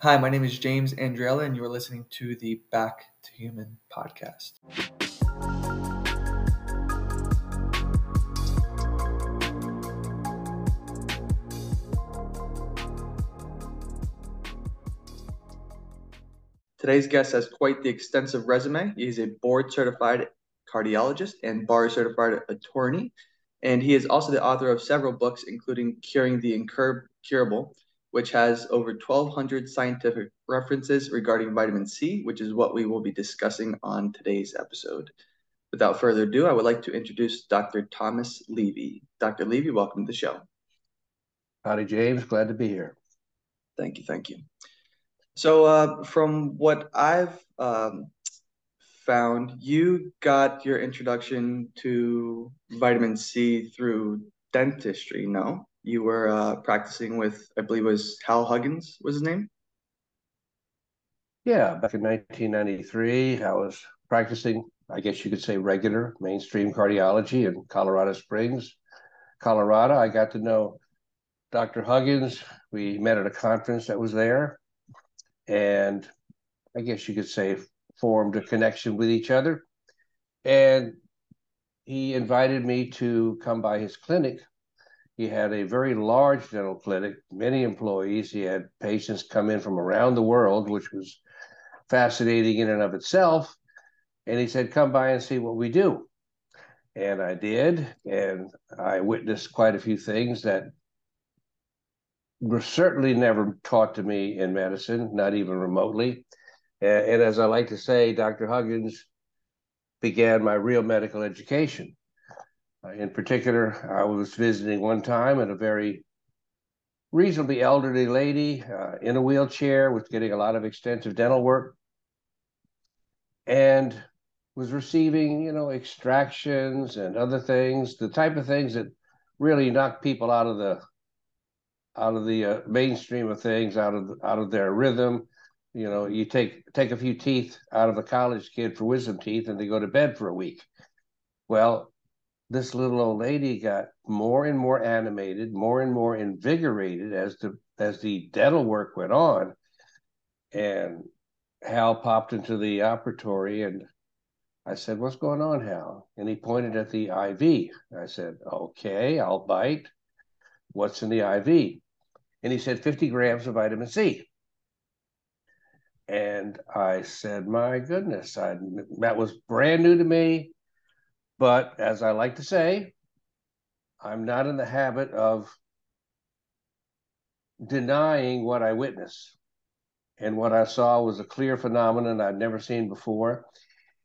Hi, my name is James Andrella, and you are listening to the Back to Human podcast. Today's guest has quite the extensive resume. He is a board-certified cardiologist and bar-certified attorney, and he is also the author of several books, including Curing the Incurable, which has over 1,200 scientific references regarding vitamin C, which is what we will be discussing on today's episode. Without further ado, I would like to introduce Dr. Thomas Levy. Dr. Levy, welcome to the show. Howdy, James. Glad to be here. Thank you. So from what I've found, you got your introduction to vitamin C through dentistry, no? You were practicing with, I believe it was Hal Huggins was his name? Yeah, back in 1993, I was practicing, I guess you could say regular mainstream cardiology in Colorado Springs, Colorado. I got to know Dr. Huggins. We met at a conference that was there, and I guess you could say formed a connection with each other. And he invited me to come by his clinic. He had a very large dental clinic, many employees. He had patients come in from around the world, which was fascinating in and of itself. And he said, come by and see what we do. And I did. And I witnessed quite a few things that were certainly never taught to me in medicine, not even remotely. And as I like to say, Dr. Huggins began my real medical education. In particular, I was visiting one time and a very reasonably elderly lady in a wheelchair was getting a lot of extensive dental work and was receiving, extractions and other things, the type of things that really knock people out of the mainstream of things, out of their rhythm. You take a few teeth out of a college kid for wisdom teeth and they go to bed for a week. Well, this little old lady got more and more animated, more and more invigorated as the dental work went on. And Hal popped into the operatory and I said, what's going on, Hal? And he pointed at the IV. I said, okay, I'll bite. What's in the IV? And he said, 50 grams of vitamin C. And I said, my goodness, that was brand new to me. But as I like to say, I'm not in the habit of denying what I witness. And what I saw was a clear phenomenon I'd never seen before.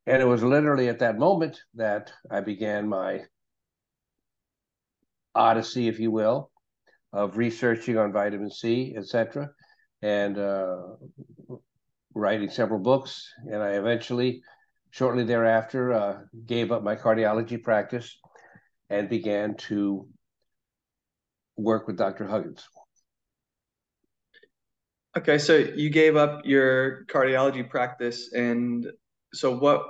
And it was literally at that moment that I began my odyssey, if you will, of researching on vitamin C, etc., and writing several books. And I eventually, shortly thereafter, gave up my cardiology practice and began to work with Dr. Huggins. Okay, so you gave up your cardiology practice, and so what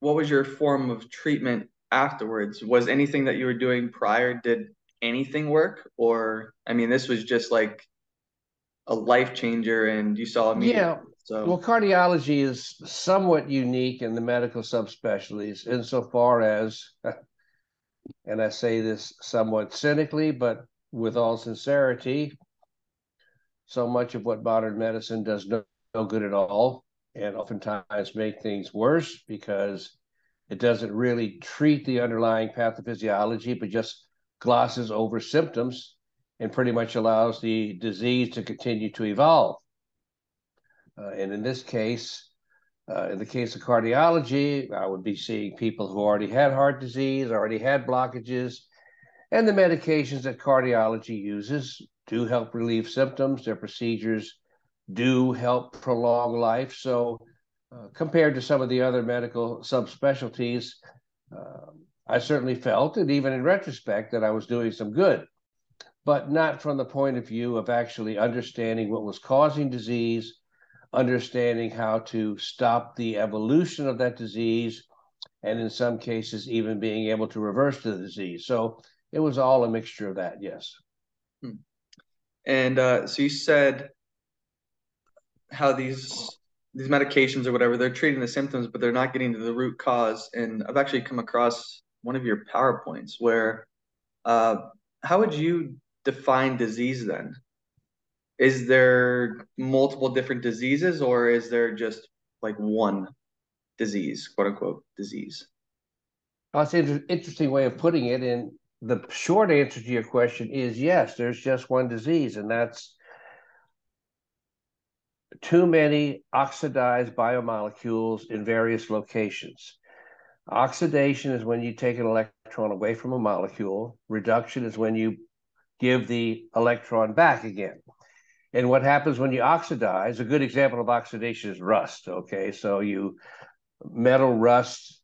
was your form of treatment afterwards? Was anything that you were doing prior, did anything work? Or, this was just like a life changer and you saw immediately. Yeah. So. Well, cardiology is somewhat unique in the medical subspecialties insofar as, and I say this somewhat cynically, but with all sincerity, so much of what modern medicine does no good at all, and oftentimes make things worse because it doesn't really treat the underlying pathophysiology, but just glosses over symptoms and pretty much allows the disease to continue to evolve. And in this case, in the case of cardiology, I would be seeing people who already had heart disease, already had blockages, and the medications that cardiology uses do help relieve symptoms. Their procedures do help prolong life. So compared to some of the other medical subspecialties, I certainly felt, and even in retrospect, that I was doing some good, but not from the point of view of actually understanding what was causing disease, understanding how to stop the evolution of that disease, and in some cases, even being able to reverse the disease. So it was all a mixture of that, yes. And so you said how these medications or whatever, they're treating the symptoms, but they're not getting to the root cause. And I've actually come across one of your PowerPoints where, how would you define disease then? Is there multiple different diseases, or is there just like one disease, quote unquote disease? Well, it's an interesting way of putting it. And the short answer to your question is yes, there's just one disease, and that's too many oxidized biomolecules in various locations. Oxidation is when you take an electron away from a molecule. Reduction is when you give the electron back again. And what happens when you oxidize, a good example of oxidation is rust, okay? So you metal rust,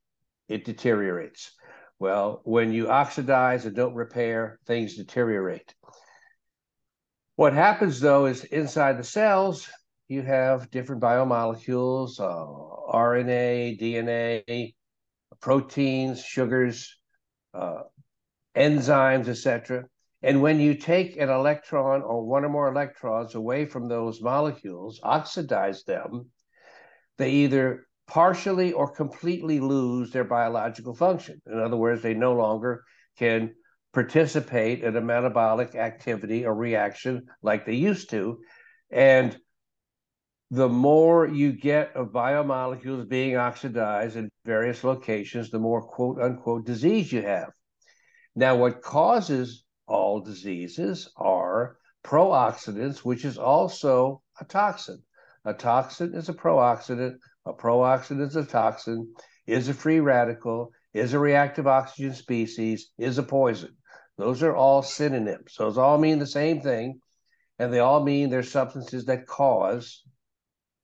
it deteriorates. Well, when you oxidize and don't repair, things deteriorate. What happens, though, is inside the cells, you have different biomolecules, RNA, DNA, proteins, sugars, enzymes, etc. And when you take an electron or one or more electrons away from those molecules, oxidize them, they either partially or completely lose their biological function. In other words, they no longer can participate in a metabolic activity or reaction like they used to. And the more you get of biomolecules being oxidized in various locations, the more quote-unquote disease you have. Now, what causes all diseases are pro-oxidants, which is also a toxin. A toxin is a pro-oxidant. A pro-oxidant is a toxin, is a free radical, is a reactive oxygen species, is a poison. Those are all synonyms. Those all mean the same thing, and they all mean they're substances that cause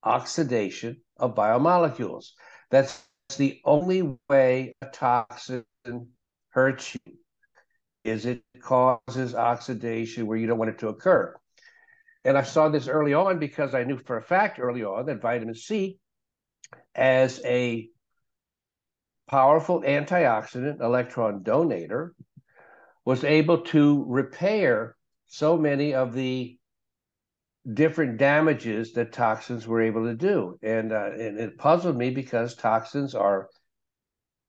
oxidation of biomolecules. That's the only way a toxin hurts you, is it causes oxidation where you don't want it to occur. And I saw this early on because I knew for a fact early on that vitamin C, as a powerful antioxidant electron donator, was able to repair so many of the different damages that toxins were able to do. And it puzzled me because toxins are,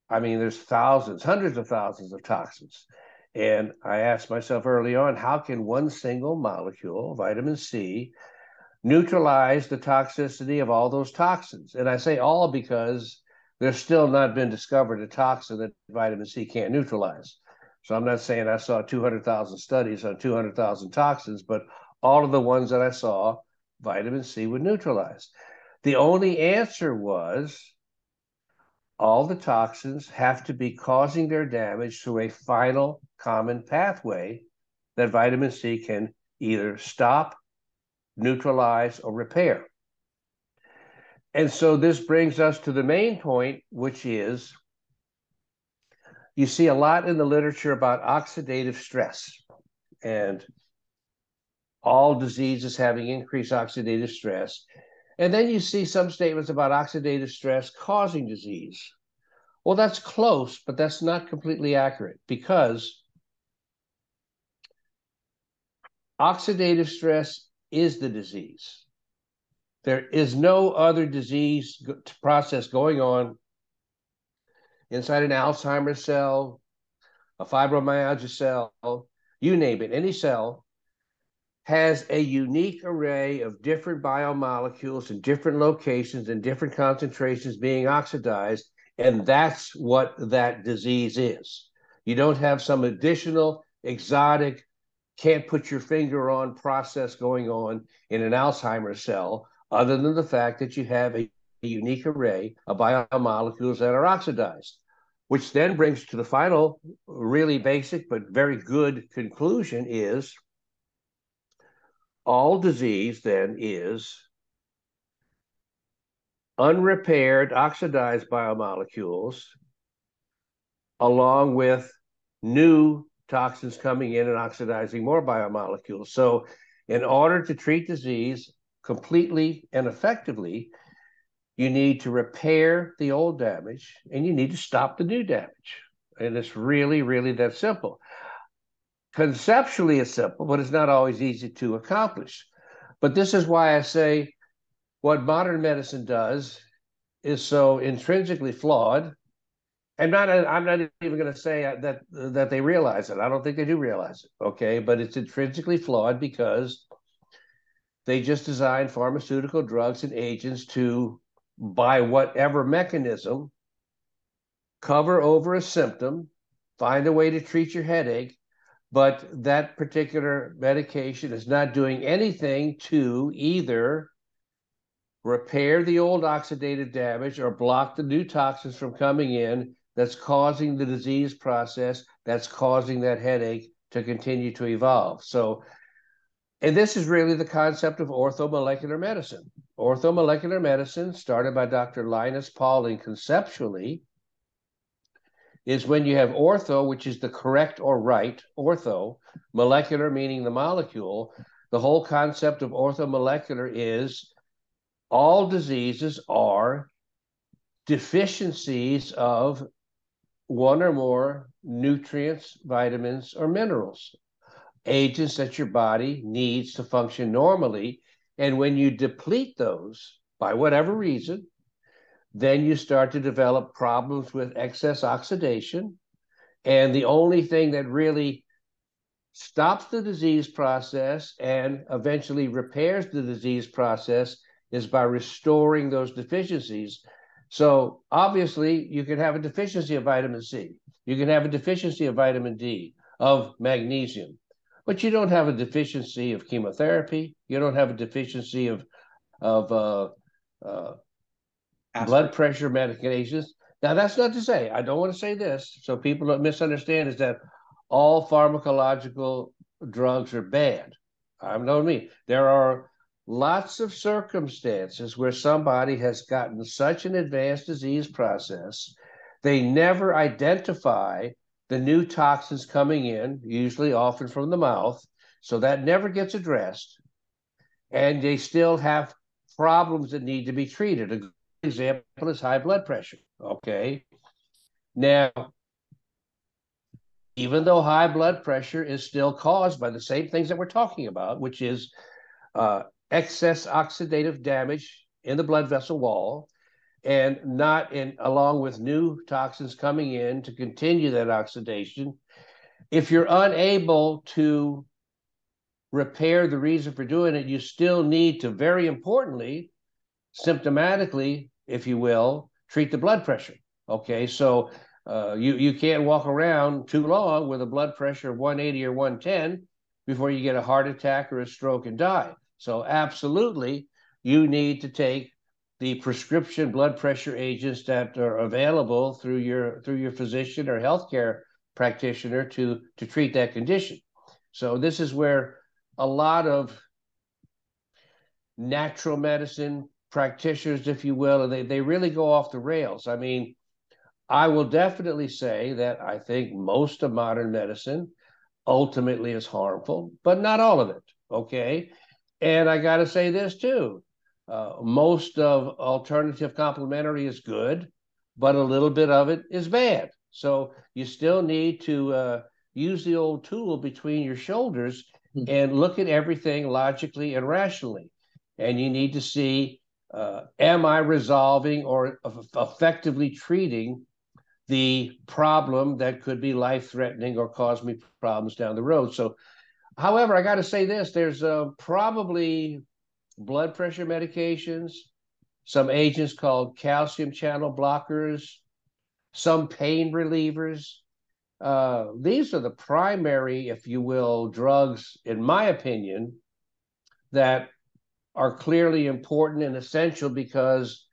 I mean, there's thousands, hundreds of thousands of toxins. And I asked myself early on, how can one single molecule, vitamin C, neutralize the toxicity of all those toxins? And I say all because there's still not been discovered a toxin that vitamin C can't neutralize. So I'm not saying I saw 200,000 studies on 200,000 toxins, but all of the ones that I saw, vitamin C would neutralize. The only answer was all the toxins have to be causing their damage through a final common pathway that vitamin C can either stop, neutralize, or repair. And so this brings us to the main point, which is you see a lot in the literature about oxidative stress and all diseases having increased oxidative stress. And then you see some statements about oxidative stress causing disease. Well, that's close, but that's not completely accurate, because oxidative stress is the disease. There is no other disease process going on inside an Alzheimer's cell, a fibromyalgia cell, you name it. Any cell has a unique array of different biomolecules in different locations and different concentrations being oxidized, and that's what that disease is. You don't have some additional exotic, can't put your finger on process going on in an Alzheimer's cell, other than the fact that you have a unique array of biomolecules that are oxidized, which then brings to the final really basic but very good conclusion is all disease then is unrepaired oxidized biomolecules along with new toxins coming in and oxidizing more biomolecules. So in order to treat disease completely and effectively, you need to repair the old damage and you need to stop the new damage. And it's really, really that simple. Conceptually, it's simple, but it's not always easy to accomplish. But this is why I say what modern medicine does is so intrinsically flawed. I'm not even going to say that they realize it. I don't think they do realize it, okay? But it's intrinsically flawed because they just design pharmaceutical drugs and agents to, by whatever mechanism, cover over a symptom, find a way to treat your headache, but that particular medication is not doing anything to either repair the old oxidative damage or block the new toxins from coming in that's causing the disease process, that's causing that headache to continue to evolve. So, and this is really the concept of orthomolecular medicine. Orthomolecular medicine, started by Dr. Linus Pauling conceptually, is when you have ortho, which is the correct or right, ortho, molecular meaning the molecule. The whole concept of orthomolecular is all diseases are deficiencies of one or more nutrients, vitamins, or minerals, agents that your body needs to function normally. And when you deplete those, by whatever reason, then you start to develop problems with excess oxidation. And the only thing that really stops the disease process and eventually repairs the disease process is by restoring those deficiencies. So obviously you can have a deficiency of vitamin C, you can have a deficiency of vitamin D, of magnesium, but you don't have a deficiency of chemotherapy, you don't have a deficiency of blood pressure medications. Now that's not to say, I don't want to say this, so people don't misunderstand, is that all pharmacological drugs are bad. There are lots of circumstances where somebody has gotten such an advanced disease process, they never identify the new toxins coming in, usually often from the mouth, so that never gets addressed, and they still have problems that need to be treated. A good example is high blood pressure, okay? Now, even though high blood pressure is still caused by the same things that we're talking about, which is excess oxidative damage in the blood vessel wall, and along with new toxins coming in to continue that oxidation. If you're unable to repair the reason for doing it, you still need to, very importantly, symptomatically, if you will, treat the blood pressure, okay? So you can't walk around too long with a blood pressure of 180 or 110 before you get a heart attack or a stroke and die. So absolutely, you need to take the prescription blood pressure agents that are available through your physician or healthcare practitioner to treat that condition. So this is where a lot of natural medicine practitioners, if you will, they really go off the rails. I mean, I will definitely say that I think most of modern medicine ultimately is harmful, but not all of it, okay? And I got to say this too, most of alternative complementary is good, but a little bit of it is bad. So you still need to use the old tool between your shoulders and look at everything logically and rationally. And you need to see, am I resolving or effectively treating the problem that could be life-threatening or cause me problems down the road? So, however, I got to say this, there's probably blood pressure medications, some agents called calcium channel blockers, some pain relievers. These are the primary, if you will, drugs, in my opinion, that are clearly important and essential, because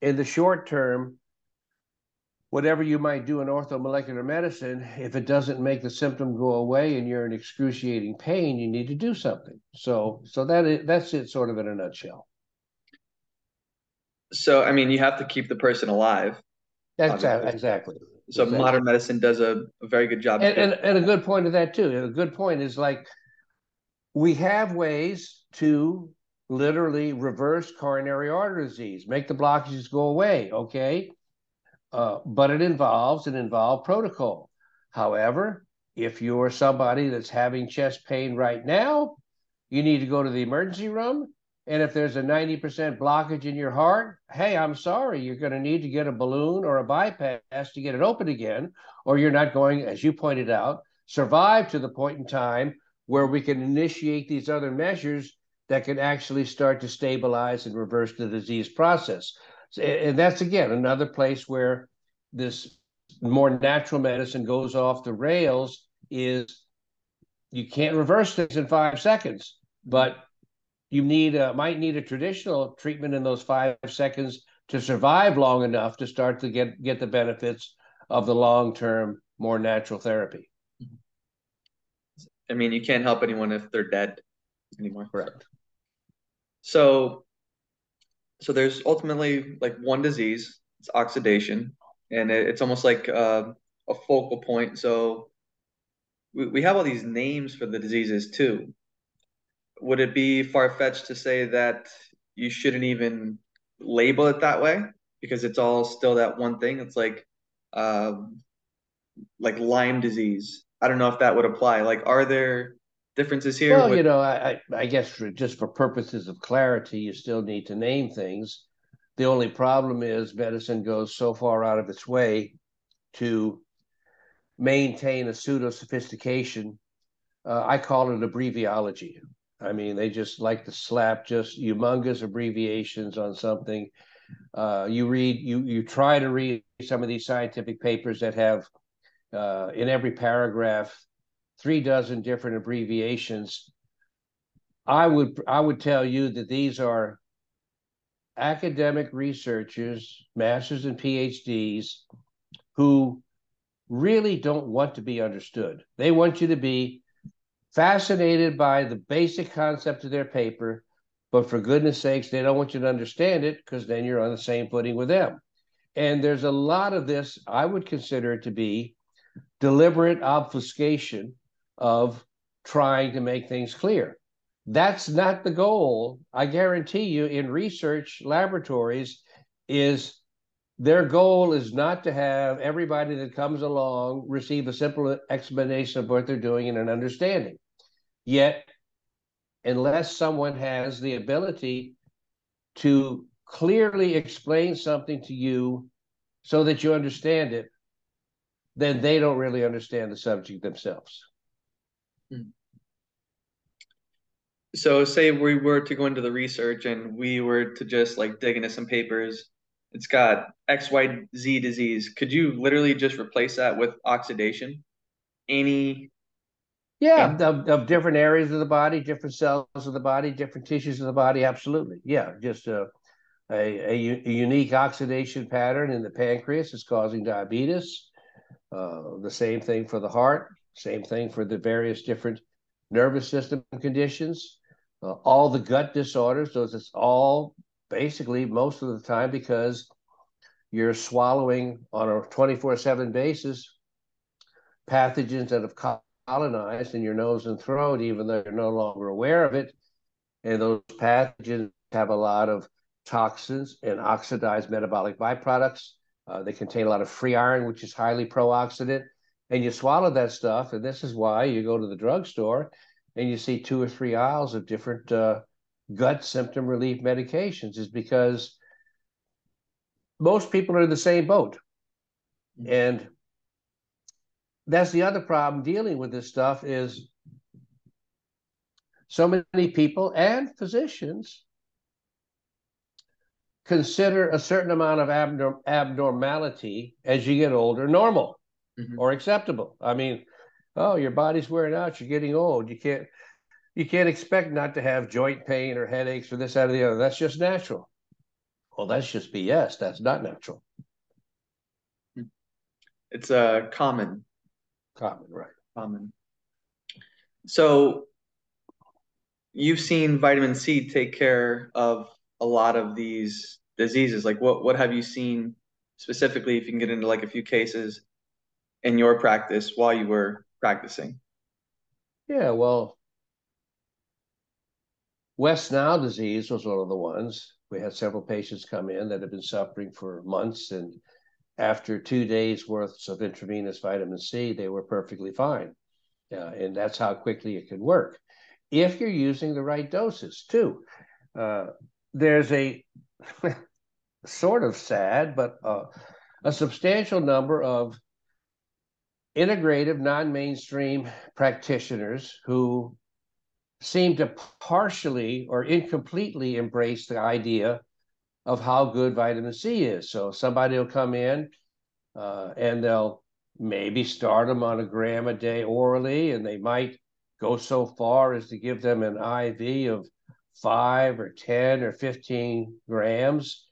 in the short term, whatever you might do in orthomolecular medicine, if it doesn't make the symptom go away and you're in excruciating pain, you need to do something. So that's it, sort of in a nutshell. So, I mean, you have to keep the person alive. Exactly. So modern medicine does a very good job. And a good point of that, too. A good point is, like, we have ways to literally reverse coronary artery disease, make the blockages go away, okay? But it involves an involved protocol. However, if you're somebody that's having chest pain right now, you need to go to the emergency room. And if there's a 90% blockage in your heart, hey, I'm sorry, you're going to need to get a balloon or a bypass to get it open again, or you're not going, as you pointed out, survive to the point in time where we can initiate these other measures that can actually start to stabilize and reverse the disease process. And that's, again, another place where this more natural medicine goes off the rails is you can't reverse this in 5 seconds, but you need might need a traditional treatment in those 5 seconds to survive long enough to start to get the benefits of the long-term, more natural therapy. I mean, you can't help anyone if they're dead anymore. Correct. So there's ultimately like one disease, it's oxidation, and it's almost like a focal point. So we have all these names for the diseases too. Would it be far-fetched to say that you shouldn't even label it that way because it's all still that one thing? It's like Lyme disease. I don't know if that would apply. Like, are there differences here? Well, you know, I guess just for purposes of clarity, you still need to name things. The only problem is medicine goes so far out of its way to maintain a pseudo-sophistication. I call it abbreviology. I mean, they just like to slap just humongous abbreviations on something. You try to read some of these scientific papers that have in every paragraph 3 dozen different abbreviations. I would tell you that these are academic researchers, masters and PhDs, who really don't want to be understood. They want you to be fascinated by the basic concept of their paper, but for goodness sakes, they don't want you to understand it because then you're on the same footing with them. And there's a lot of this, I would consider it to be deliberate obfuscation of trying to make things clear. That's not the goal. I guarantee you in research laboratories is their goal is not to have everybody that comes along receive a simple explanation of what they're doing and an understanding. Yet, unless someone has the ability to clearly explain something to you so that you understand it, then they don't really understand the subject themselves. So say we were to go into the research and we were to just like dig into some papers, it's got XYZ disease. Could you literally just replace that with oxidation? Of different areas of the body, different cells of the body, different tissues of the body. Absolutely. Yeah. Just a unique oxidation pattern in the pancreas is causing diabetes. The same thing for the heart, same thing for the various different nervous system conditions, all the gut disorders. Those it's all basically most of the time because you're swallowing on a 24/7 basis pathogens that have colonized in your nose and throat, even though you're no longer aware of it. And those pathogens have a lot of toxins and oxidized metabolic byproducts. They contain a lot of free iron, which is highly pro-oxidant. And you swallow that stuff, and this is why you go to the drugstore and you see 2 or 3 aisles of different gut symptom relief medications, is because most people are in the same boat. And that's the other problem dealing with this stuff is so many people and physicians consider a certain amount of abnormality as you get older normal or acceptable. I mean, oh, your body's wearing out, you're getting old, you can't expect not to have joint pain or headaches or this, that, or the other. That's just natural. Well, that's just BS. That's not natural. It's common. Common, right. Common. So you've seen vitamin C take care of a lot of these diseases. Like what have you seen specifically, if you can get into like a few cases in your practice while you were practicing? Yeah, well, West Nile disease was one of the ones. We had several patients come in that had been suffering for months, and after 2 days' worth of intravenous vitamin C, they were perfectly fine. And that's how quickly it could work if you're using the right doses too. There's a sort of sad, but a substantial number of integrative non-mainstream practitioners who seem to partially or incompletely embrace the idea of how good vitamin C is. So somebody will come in and they'll maybe start them on 1 gram a day orally, and they might go so far as to give them an IV of 5 or 10 or 15 grams.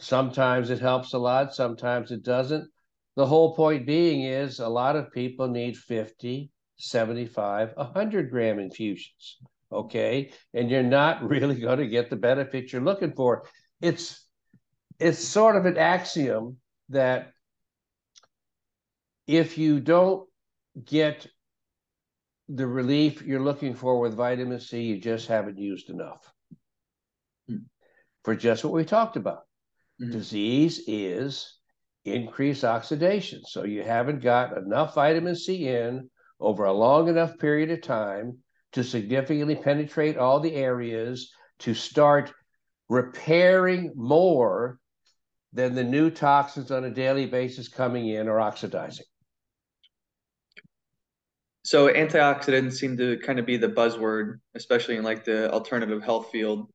Sometimes it helps a lot, sometimes it doesn't. The whole point being is a lot of people need 50, 75, 100 gram infusions, okay? And you're not really going to get the benefit you're looking for. It's sort of an axiom that if you don't get the relief you're looking for with vitamin C, you just haven't used enough for just what we talked about. Disease is increased oxidation. So you haven't got enough vitamin C in over a long enough period of time to significantly penetrate all the areas to start repairing more than the new toxins on a daily basis coming in or oxidizing. So antioxidants seem to kind of be the buzzword, especially in like the alternative health field.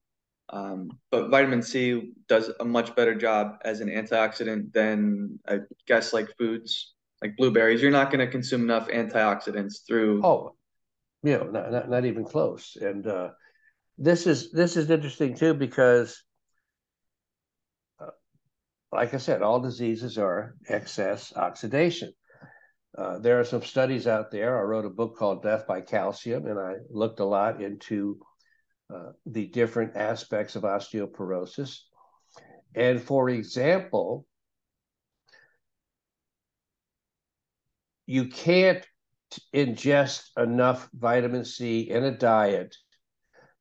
But vitamin C does a much better job as an antioxidant than, I guess, like foods, like blueberries. You're not going to consume enough antioxidants through. Oh, you know, not even close. And this is interesting too, because like I said, all diseases are excess oxidation. There are some studies out there. I wrote a book called Death by Calcium, and I looked a lot into the different aspects of osteoporosis. And for example, you can't ingest enough vitamin C in a diet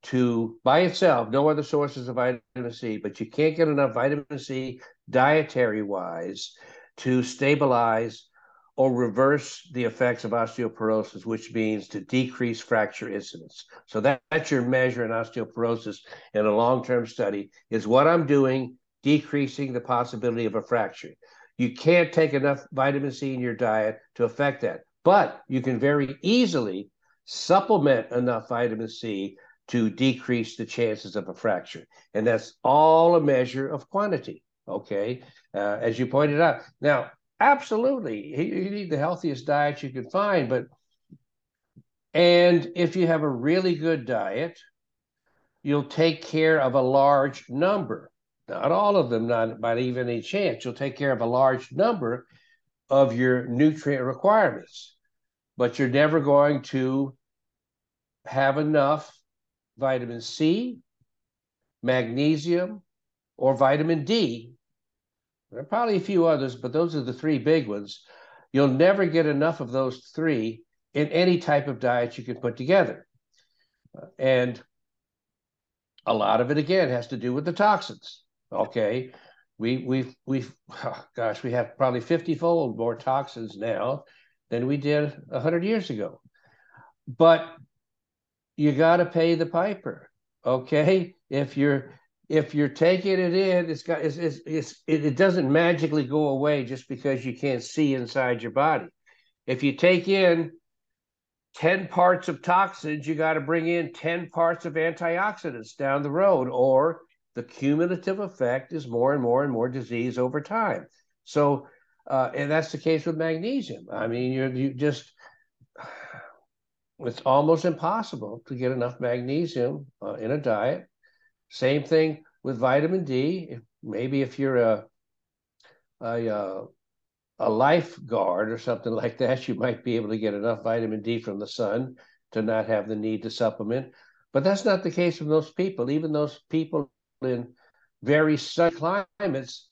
to, by itself, no other sources of vitamin C, but you can't get enough vitamin C dietary-wise to stabilize or reverse the effects of osteoporosis, which means to decrease fracture incidence. So that's your measure in osteoporosis in a long-term study, is what I'm doing, decreasing the possibility of a fracture. You can't take enough vitamin C in your diet to affect that, but you can very easily supplement enough vitamin C to decrease the chances of a fracture. And that's all a measure of quantity, okay? As you pointed out. Now, absolutely, you need the healthiest diet you can find, and if you have a really good diet, you'll take care of a large number. Not all of them, not by even a chance. You'll take care of a large number of your nutrient requirements, but you're never going to have enough vitamin C, magnesium, or vitamin D. There are probably a few others, but those are the three big ones. You'll never get enough of those three in any type of diet you can put together. And a lot of it, again, has to do with the toxins, okay? We have probably 50-fold more toxins now than we did 100 years ago. But you got to pay the piper, okay? If you're taking it in, it doesn't magically go away just because you can't see inside your body. If you take in 10 parts of toxins, you got to bring in 10 parts of antioxidants down the road, or the cumulative effect is more and more and more disease over time. So, and that's the case with magnesium. I mean, it's almost impossible to get enough magnesium in a diet. Same thing with vitamin D. Maybe if you're a lifeguard or something like that, you might be able to get enough vitamin D from the sun to not have the need to supplement. But that's not the case with most people. Even those people in very sunny climates,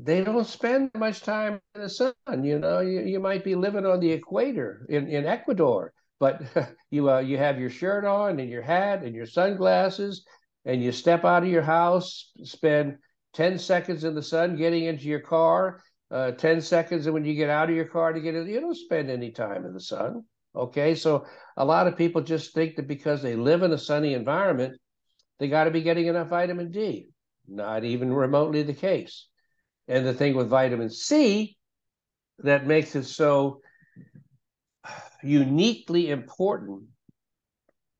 they don't spend much time in the sun. You know, you might be living on the equator in Ecuador, but you have your shirt on and your hat and your sunglasses, and you step out of your house, spend 10 seconds in the sun getting into your car, 10 seconds when you get out of your car to get in, you don't spend any time in the sun, okay? So a lot of people just think that because they live in a sunny environment, they got to be getting enough vitamin D. Not even remotely the case. And the thing with vitamin C that makes it so uniquely important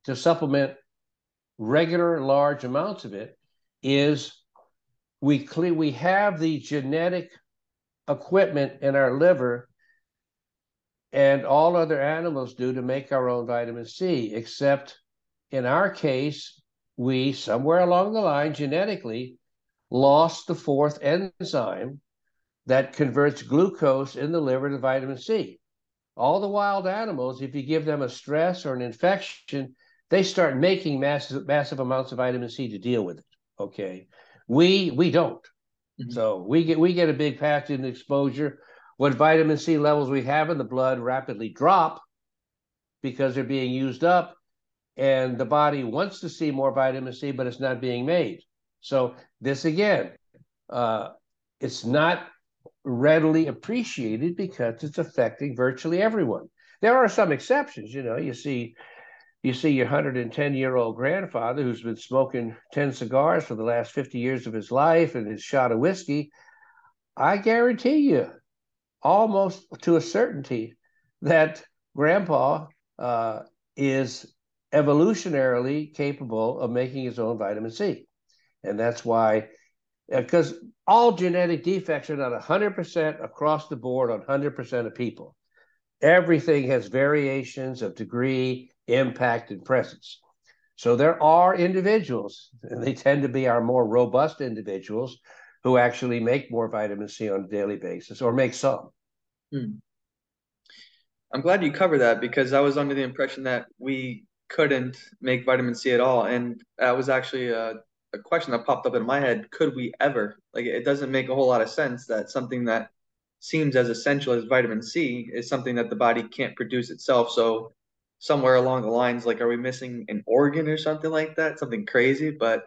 to supplement regular large amounts of it is we have the genetic equipment in our liver and all other animals do to make our own vitamin C, except in our case, we somewhere along the line genetically lost the fourth enzyme that converts glucose in the liver to vitamin C. All the wild animals, if you give them a stress or an infection, they start making massive amounts of vitamin C to deal with it, okay? We don't. Mm-hmm. So we get a big patch in exposure. What vitamin C levels we have in the blood rapidly drop because they're being used up, and the body wants to see more vitamin C, but it's not being made. So this, again, it's not readily appreciated because it's affecting virtually everyone. There are some exceptions. You know, you see your 110-year-old grandfather who's been smoking 10 cigars for the last 50 years of his life and his shot of whiskey. I guarantee you, almost to a certainty, that grandpa is evolutionarily capable of making his own vitamin C. And that's why, because all genetic defects are not 100% across the board on 100% of people. Everything has variations of degree, impact, and presence. So there are individuals, and they tend to be our more robust individuals, who actually make more vitamin C on a daily basis, or make some. I'm glad you covered that, because I was under the impression that we couldn't make vitamin C at all. And that was actually a question that popped up in my head. Could we ever? Like, it doesn't make a whole lot of sense that something that seems as essential as vitamin C is something that the body can't produce itself. So somewhere along the lines, like, are we missing an organ or something like that? Something crazy. But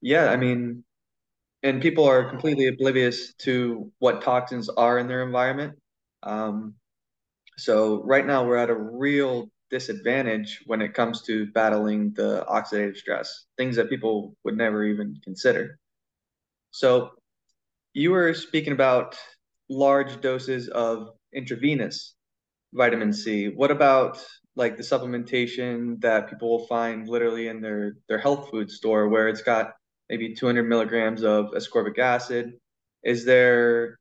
yeah, I mean, and people are completely oblivious to what toxins are in their environment. So right now we're at a real disadvantage when it comes to battling the oxidative stress, things that people would never even consider. So you were speaking about large doses of intravenous vitamin C. What about like the supplementation that people will find literally in their health food store, where it's got maybe 200 milligrams of ascorbic acid? Is there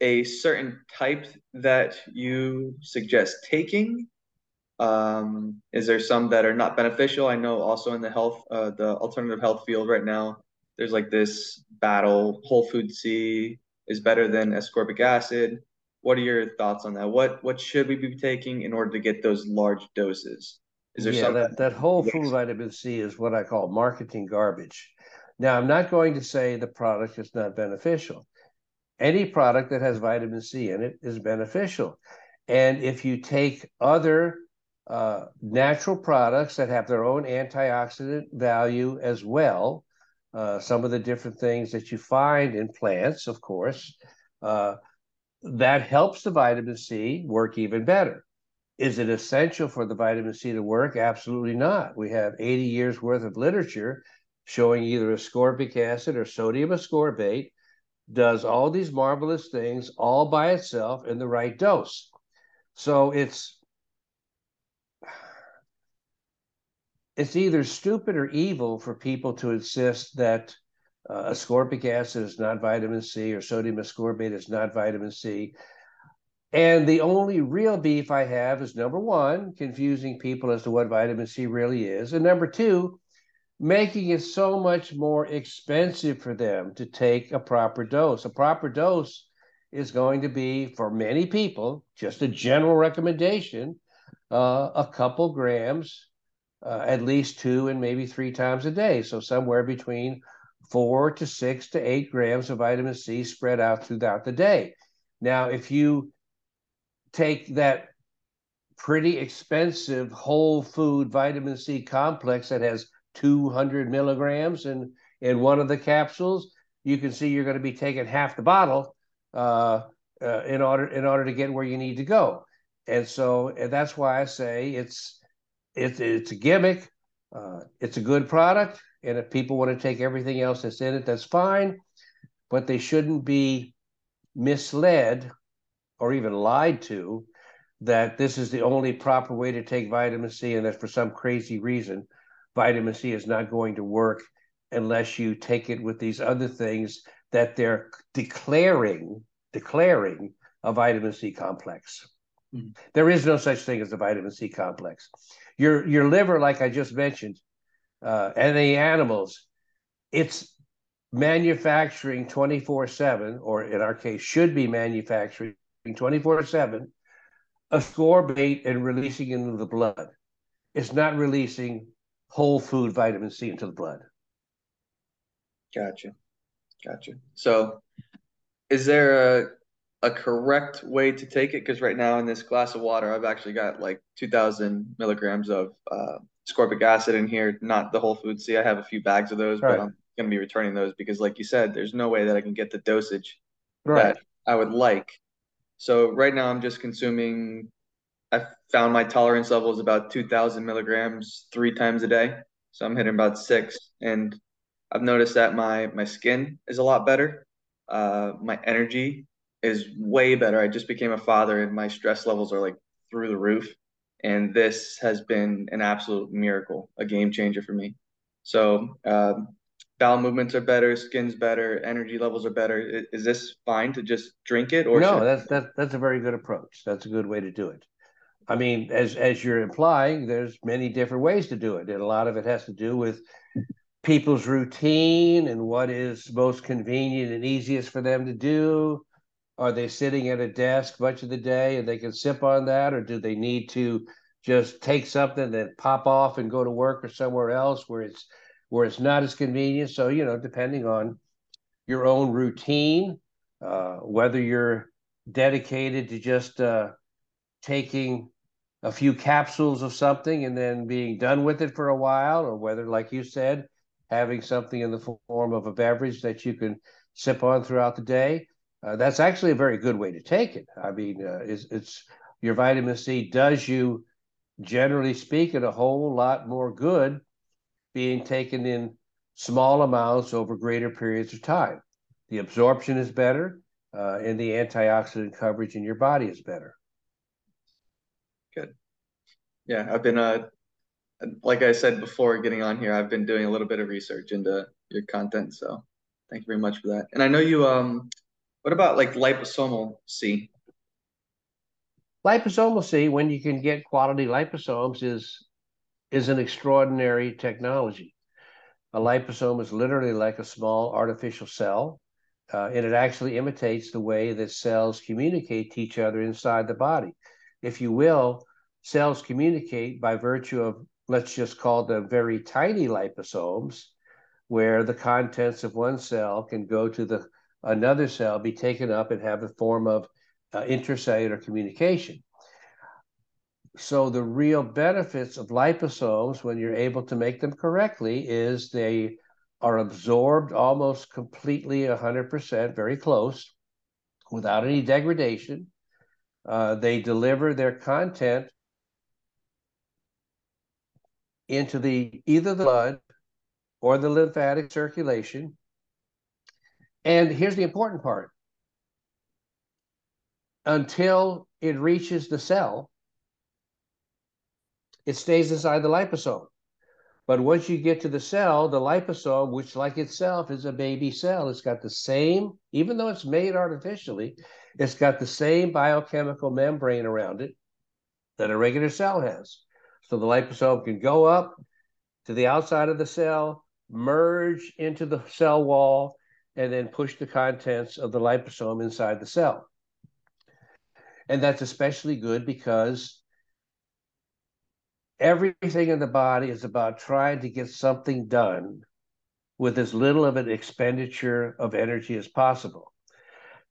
a certain type that you suggest taking? Is there some that are not beneficial? I know also in the health, the alternative health field right now, there's like this battle, whole food C is better than ascorbic acid. What are your thoughts on that? What should we be taking in order to get those large doses? Is there something? That whole food vitamin C is what I call marketing garbage. Now, I'm not going to say the product is not beneficial. Any product that has vitamin C in it is beneficial. And if you take other natural products that have their own antioxidant value as well, some of the different things that you find in plants, of course, that helps the vitamin C work even better. Is it essential for the vitamin C to work? Absolutely not. We have 80 years worth of literature showing either ascorbic acid or sodium ascorbate does all these marvelous things all by itself in the right dose. So it's either stupid or evil for people to insist that ascorbic acid is not vitamin C or sodium ascorbate is not vitamin C. And the only real beef I have is, number one, confusing people as to what vitamin C really is. And number two, making it so much more expensive for them to take a proper dose. A proper dose is going to be, for many people, just a general recommendation, a couple grams, at least 2 and maybe 3 times a day. So somewhere between 4 to 6 to 8 grams of vitamin C spread out throughout the day. Now, if you take that pretty expensive whole food vitamin C complex that has 200 milligrams in one of the capsules, you can see you're going to be taking half the bottle in order to get where you need to go. And so that's why I say it's a gimmick. It's a good product, and if people want to take everything else that's in it, that's fine, but they shouldn't be misled or even lied to that this is the only proper way to take vitamin C, and that for some crazy reason, vitamin C is not going to work unless you take it with these other things that they're declaring a vitamin C complex. Mm-hmm. There is no such thing as a vitamin C complex. Your liver, like I just mentioned, and the animals, it's manufacturing 24/7, or in our case, should be manufacturing 24/7, ascorbate and releasing it into the blood. It's not releasing whole food vitamin C into the blood. Gotcha. So is there a correct way to take it? Because right now in this glass of water, I've actually got like 2,000 milligrams of ascorbic acid in here, not the whole food C. I have a few bags of those, right, but I'm going to be returning those because, like you said, there's no way that I can get the dosage that I would like. So right now I'm just consuming, I found my tolerance level is about 2,000 milligrams 3 times a day. So I'm hitting about 6, and I've noticed that my skin is a lot better. My energy is way better. I just became a father, and my stress levels are like through the roof. And this has been an absolute miracle, a game changer for me. So bowel movements are better, skin's better, energy levels are better. Is this fine to just drink it? Or no, that's a very good approach. That's a good way to do it. I mean, as you're implying, there's many different ways to do it. And a lot of it has to do with people's routine and what is most convenient and easiest for them to do. Are they sitting at a desk much of the day and they can sip on that, or do they need to just take something that pop off and go to work or somewhere else where it's not as convenient? So, you know, depending on your own routine, whether you're dedicated to just taking a few capsules of something and then being done with it for a while, or whether, like you said, having something in the form of a beverage that you can sip on throughout the day, that's actually a very good way to take it. I mean, it's your vitamin C does you, generally speaking, a whole lot more good being taken in small amounts over greater periods of time. The absorption is better, and the antioxidant coverage in your body is better. Good. Yeah, I've been like I said before getting on here, I've been doing a little bit of research into your content, so thank you very much for that. And I know you, what about like liposomal C? Liposomal C, when you can get quality liposomes, is an extraordinary technology. A liposome is literally like a small artificial cell, and it actually imitates the way that cells communicate to each other inside the body. If you will, cells communicate by virtue of, let's just call them very tiny liposomes, where the contents of one cell can go to another cell, be taken up, and have a form of intracellular communication. So the real benefits of liposomes, when you're able to make them correctly, is they are absorbed almost completely, 100%, very close, without any degradation. They deliver their content into either the blood or the lymphatic circulation. And here's the important part. Until it reaches the cell, it stays inside the liposome. But once you get to the cell, the liposome, which like itself is a baby cell, it's got the same, even though it's made artificially, it's got the same biochemical membrane around it that a regular cell has. So the liposome can go up to the outside of the cell, merge into the cell wall, and then push the contents of the liposome inside the cell. And that's especially good because everything in the body is about trying to get something done with as little of an expenditure of energy as possible.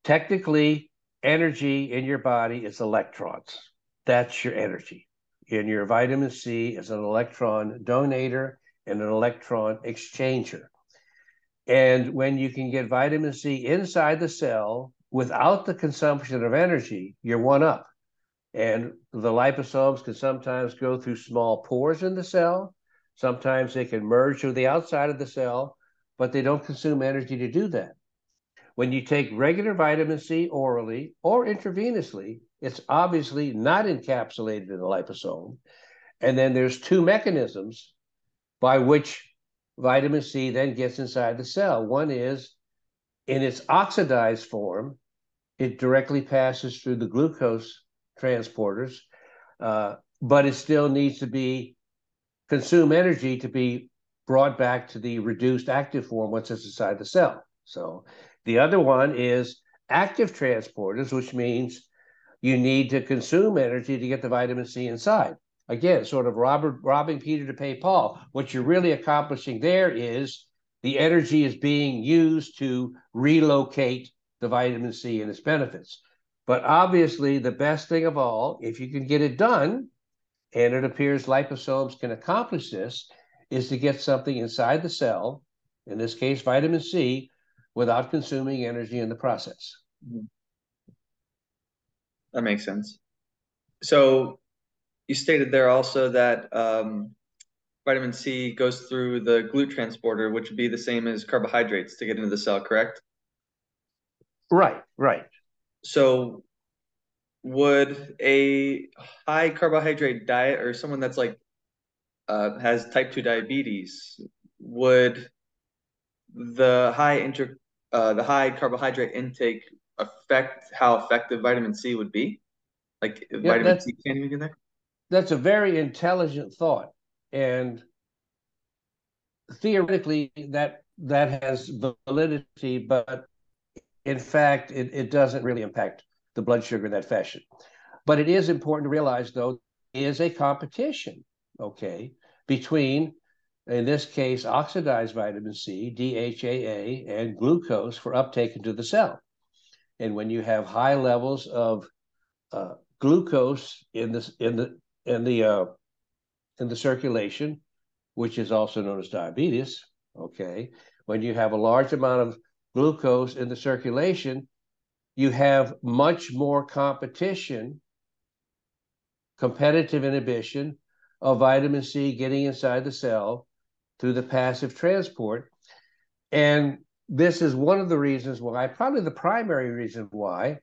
Technically, energy in your body is electrons. That's your energy. And your vitamin C is an electron donator and an electron exchanger. And when you can get vitamin C inside the cell without the consumption of energy, you're one up. And the liposomes can sometimes go through small pores in the cell. Sometimes they can merge to the outside of the cell, but they don't consume energy to do that. When you take regular vitamin C orally or intravenously, it's obviously not encapsulated in the liposome. And then there's two mechanisms by which vitamin C then gets inside the cell. One is, in its oxidized form, it directly passes through the glucose transporters, but it still needs to consume energy to be brought back to the reduced active form once it's inside the cell. So the other one is active transporters, which means you need to consume energy to get the vitamin C inside. Again, sort of robbing Peter to pay Paul. What you're really accomplishing there is the energy is being used to relocate the vitamin C and its benefits. But obviously, the best thing of all, if you can get it done, and it appears liposomes can accomplish this, is to get something inside the cell, in this case, vitamin C, without consuming energy in the process. That makes sense. So you stated there also that vitamin C goes through the GLUT transporter, which would be the same as carbohydrates to get into the cell, correct? Right, right. So would a high carbohydrate diet, or someone that's like has type 2 diabetes, would the high carbohydrate intake affect how effective vitamin C would be? Like if vitamin C can't even get there? That's a very intelligent thought. And theoretically, that has validity, but in fact, it doesn't really impact the blood sugar in that fashion. But it is important to realize, though, there is a competition, okay, between, in this case, oxidized vitamin C, DHAA, and glucose for uptake into the cell. And when you have high levels of glucose in the circulation, which is also known as diabetes, okay, when you have a large amount of glucose in the circulation, you have much more competition, competitive inhibition of vitamin C getting inside the cell through the passive transport. And this is one of the reasons why, probably the primary reason why,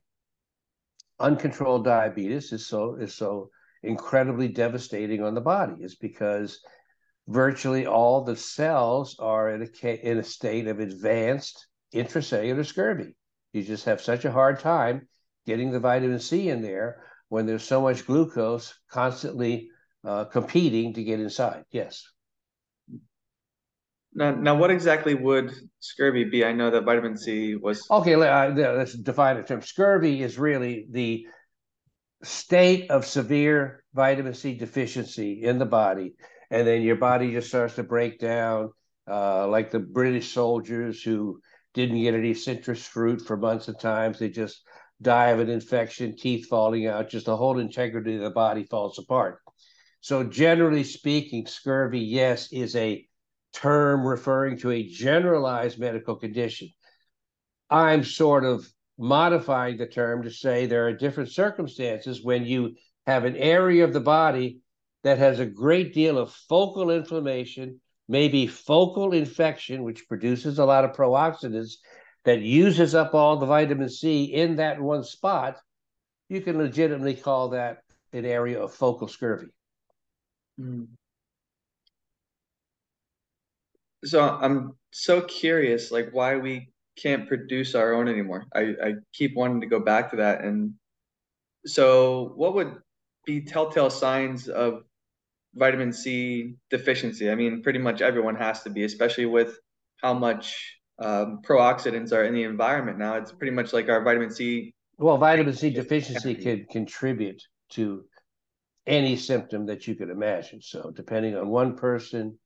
uncontrolled diabetes is so incredibly devastating on the body, is because virtually all the cells are in a state of advanced intracellular scurvy. You just have such a hard time getting the vitamin C in there when there's so much glucose constantly competing to get inside. Yes. Now, what exactly would scurvy be? I know that vitamin C was... Okay, let's define the term. Scurvy is really the state of severe vitamin C deficiency in the body, and then your body just starts to break down, like the British soldiers who didn't get any citrus fruit for months at times. They just die of an infection, teeth falling out, just the whole integrity of the body falls apart. So generally speaking, scurvy, yes, is a term referring to a generalized medical condition. I'm sort of modifying the term to say there are different circumstances when you have an area of the body that has a great deal of focal inflammation, maybe focal infection, which produces a lot of pro-oxidants that uses up all the vitamin C in that one spot. You can legitimately call that an area of focal scurvy. So I'm so curious, like, why we can't produce our own anymore. I keep wanting to go back to that. And so what would be telltale signs of vitamin C deficiency? I mean, pretty much everyone has to be, especially with how much pro-oxidants are in the environment now. It's pretty much like our vitamin C. Well, vitamin C deficiency can contribute to any symptom that you could imagine. So depending on one person,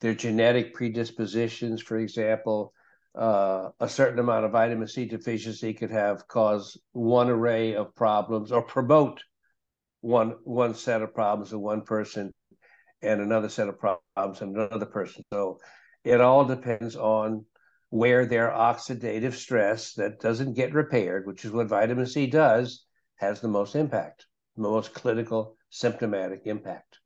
their genetic predispositions, for example, a certain amount of vitamin C deficiency could cause one array of problems, or promote one set of problems in one person and another set of problems in another person. So it all depends on where their oxidative stress that doesn't get repaired, which is what vitamin C does, has the most impact, the most clinical symptomatic impact.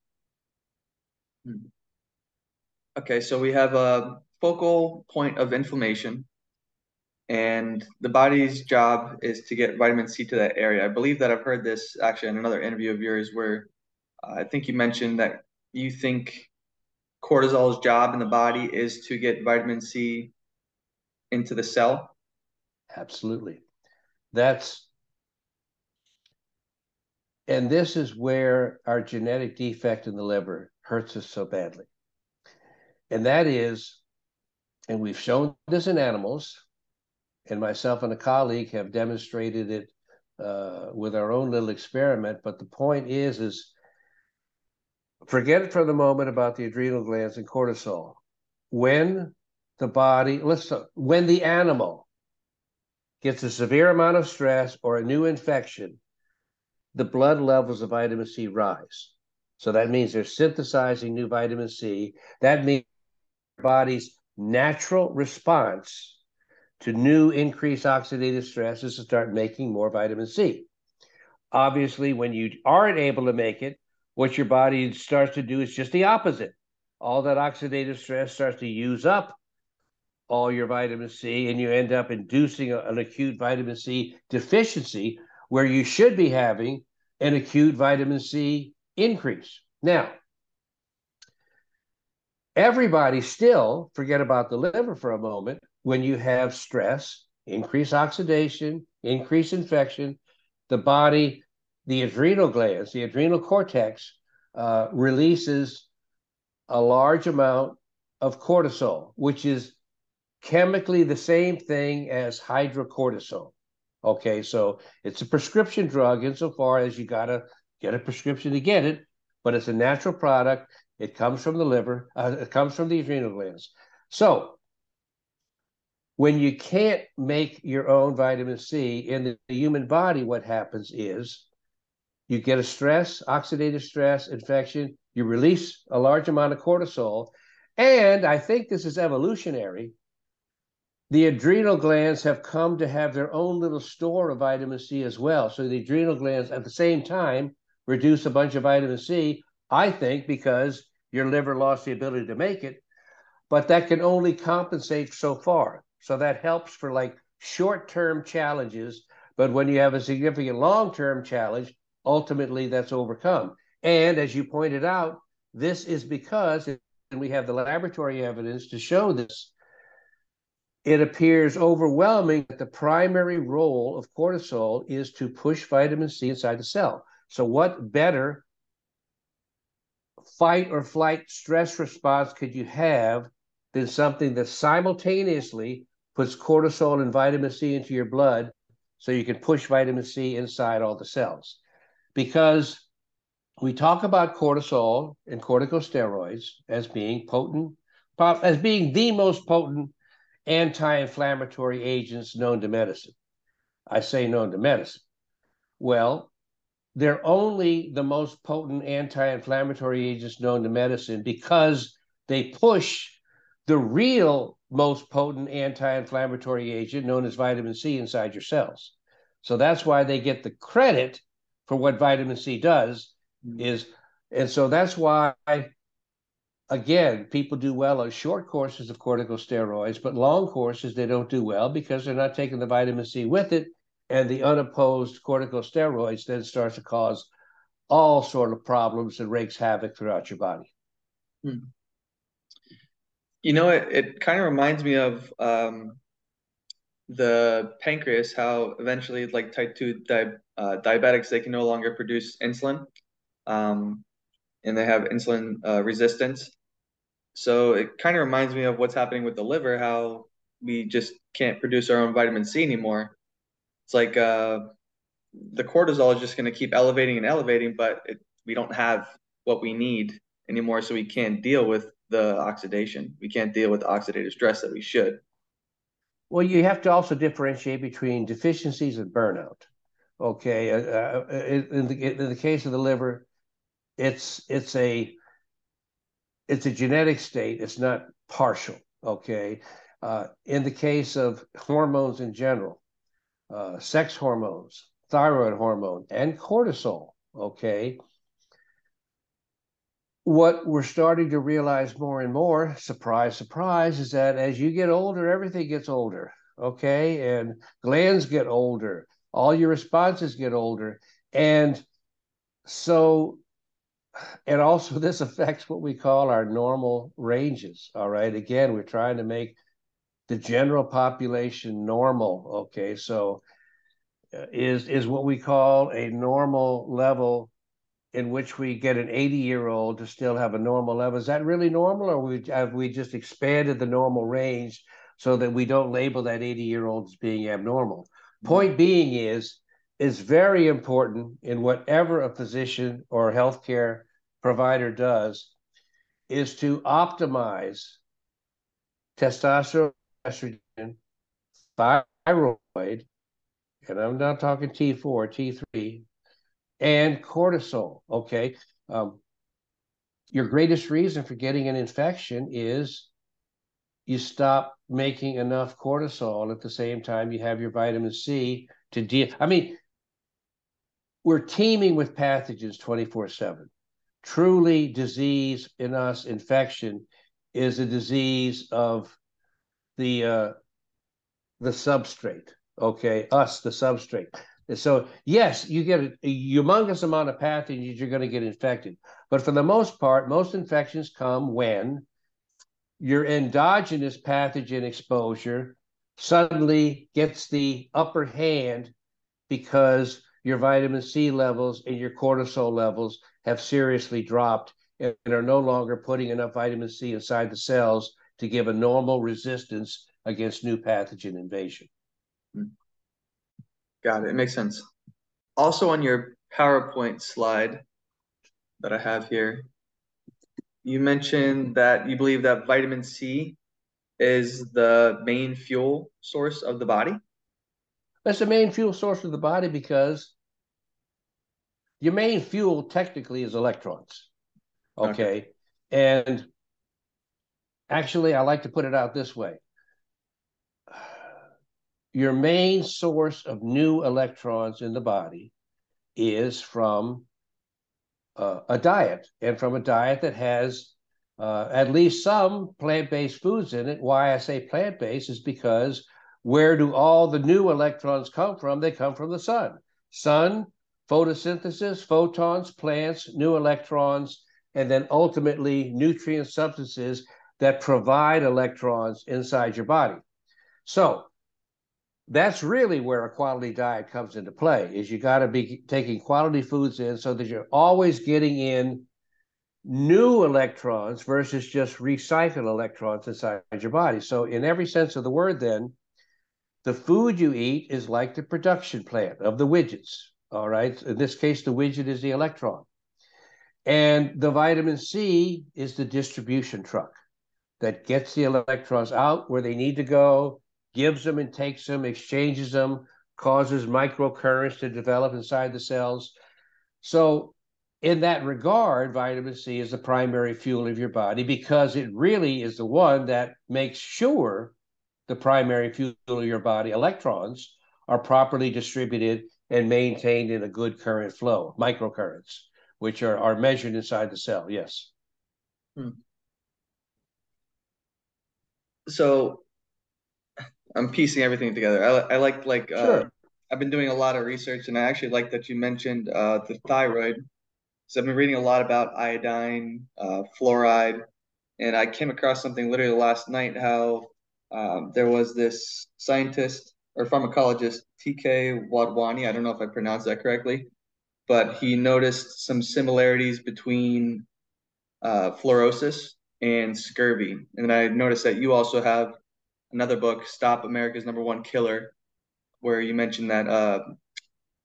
Okay, so we have a focal point of inflammation, and the body's job is to get vitamin C to that area. I believe that I've heard this actually in another interview of yours where I think you mentioned that you think cortisol's job in the body is to get vitamin C into the cell. Absolutely. And this is where our genetic defect in the liver hurts us so badly. And that is, and we've shown this in animals, and myself and a colleague have demonstrated it with our own little experiment. But the point is forget for the moment about the adrenal glands and cortisol. When the body, when the animal gets a severe amount of stress or a new infection, the blood levels of vitamin C rise. So that means they're synthesizing new vitamin C. That means the body's natural response to new increased oxidative stress is to start making more vitamin C. Obviously, when you aren't able to make it, what your body starts to do is just the opposite. All that oxidative stress starts to use up all your vitamin C, and you end up inducing an acute vitamin C deficiency where you should be having an acute vitamin C increase. Now, everybody still, forget about the liver for a moment, when you have stress, increased oxidation, increased infection, the body, the adrenal glands, the adrenal cortex releases a large amount of cortisol, which is chemically the same thing as hydrocortisone. Okay, so it's a prescription drug insofar as you got to get a prescription to get it, but it's a natural product. It comes from the liver. It comes from the adrenal glands. So when you can't make your own vitamin C in the human body, what happens is you get a stress, oxidative stress, infection. You release a large amount of cortisol. And I think this is evolutionary. The adrenal glands have come to have their own little store of vitamin C as well. So the adrenal glands at the same time reduce a bunch of vitamin C, I think, because your liver lost the ability to make it, but that can only compensate so far. So that helps for like short-term challenges, but when you have a significant long-term challenge, ultimately that's overcome. And as you pointed out, this is because, and we have the laboratory evidence to show this, it appears overwhelming that the primary role of cortisol is to push vitamin C inside the cell. So what better fight or flight stress response could you have than something that simultaneously puts cortisol and vitamin C into your blood so you can push vitamin C inside all the cells? Because we talk about cortisol and corticosteroids as being potent, as being the most potent anti-inflammatory agents known to medicine. I say known to medicine. Well, they're only the most potent anti-inflammatory agents known to medicine because they push the real most potent anti-inflammatory agent known as vitamin C inside your cells. So that's why they get the credit for what vitamin C does. And so that's why again, people do well on short courses of corticosteroids, but long courses, they don't do well because they're not taking the vitamin C with it, and the unopposed corticosteroids then starts to cause all sort of problems and wreaks havoc throughout your body. You know, it kind of reminds me of the pancreas, how eventually like type 2 diabetics, they can no longer produce insulin. And they have insulin resistance. So it kind of reminds me of what's happening with the liver, how we just can't produce our own vitamin C anymore. It's like the cortisol is just going to keep elevating and elevating, but we don't have what we need anymore, so we can't deal with the oxidation. We can't deal with the oxidative stress that we should. Well, you have to also differentiate between deficiencies and burnout. Okay, in the case of the liver, it's a genetic state. It's not partial, okay? In the case of hormones in general, sex hormones, thyroid hormone, and cortisol, okay? what we're starting to realize more and more, surprise, surprise, is that as you get older, everything gets older, okay? And glands get older. All your responses get older. And so, and also this affects what we call our normal ranges, all right? Again, we're trying to make the general population normal, okay? So is what we call a normal level in which we get an 80-year-old to still have a normal level. Is that really normal, or have we just expanded the normal range so that we don't label that 80-year-old as being abnormal? Point being is, it's very important in whatever a physician or healthcare provider does is to optimize testosterone, estrogen, thyroid, and I'm not talking T4, T3, and cortisol, okay? Your greatest reason for getting an infection is you stop making enough cortisol at the same time you have your vitamin C to deal. I mean, we're teeming with pathogens 24/7. Truly, disease in us, infection, is a disease of the substrate, okay? Us, the substrate. So yes, you get a humongous amount of pathogens, you're going to get infected. But for the most part, most infections come when your endogenous pathogen exposure suddenly gets the upper hand because your vitamin C levels and your cortisol levels have seriously dropped and are no longer putting enough vitamin C inside the cells to give a normal resistance against new pathogen invasion. Mm-hmm. Got it. It makes sense. Also on your PowerPoint slide that I have here, you mentioned that you believe that vitamin C is the main fuel source of the body. That's the main fuel source of the body because your main fuel technically is electrons. Okay. And actually, I like to put it out this way. Your main source of new electrons in the body is from a diet, and from a diet that has at least some plant-based foods in it. Why I say plant-based is because where do all the new electrons come from? They come from the sun. Sun, photosynthesis, photons, plants, new electrons, and then ultimately nutrient substances that provide electrons inside your body. So that's really where a quality diet comes into play, is you got to be taking quality foods in so that you're always getting in new electrons versus just recycled electrons inside your body. So in every sense of the word, then, the food you eat is like the production plant of the widgets, all right? In this case, the widget is the electron. And the vitamin C is the distribution truck that gets the electrons out where they need to go, gives them and takes them, exchanges them, causes microcurrents to develop inside the cells. So in that regard, vitamin C is the primary fuel of your body because it really is the one that makes sure the primary fuel of your body, electrons, are properly distributed and maintained in a good current flow, microcurrents, which are measured inside the cell, yes. Hmm. So I'm piecing everything together. I like sure. I've been doing a lot of research, and I actually like that you mentioned the thyroid. So I've been reading a lot about iodine, fluoride, and I came across something literally last night, how there was this scientist or pharmacologist, TK Wadwani, I don't know if I pronounced that correctly, but he noticed some similarities between fluorosis and scurvy. And then I noticed that you also have another book, Stop America's Number One Killer, where you mentioned that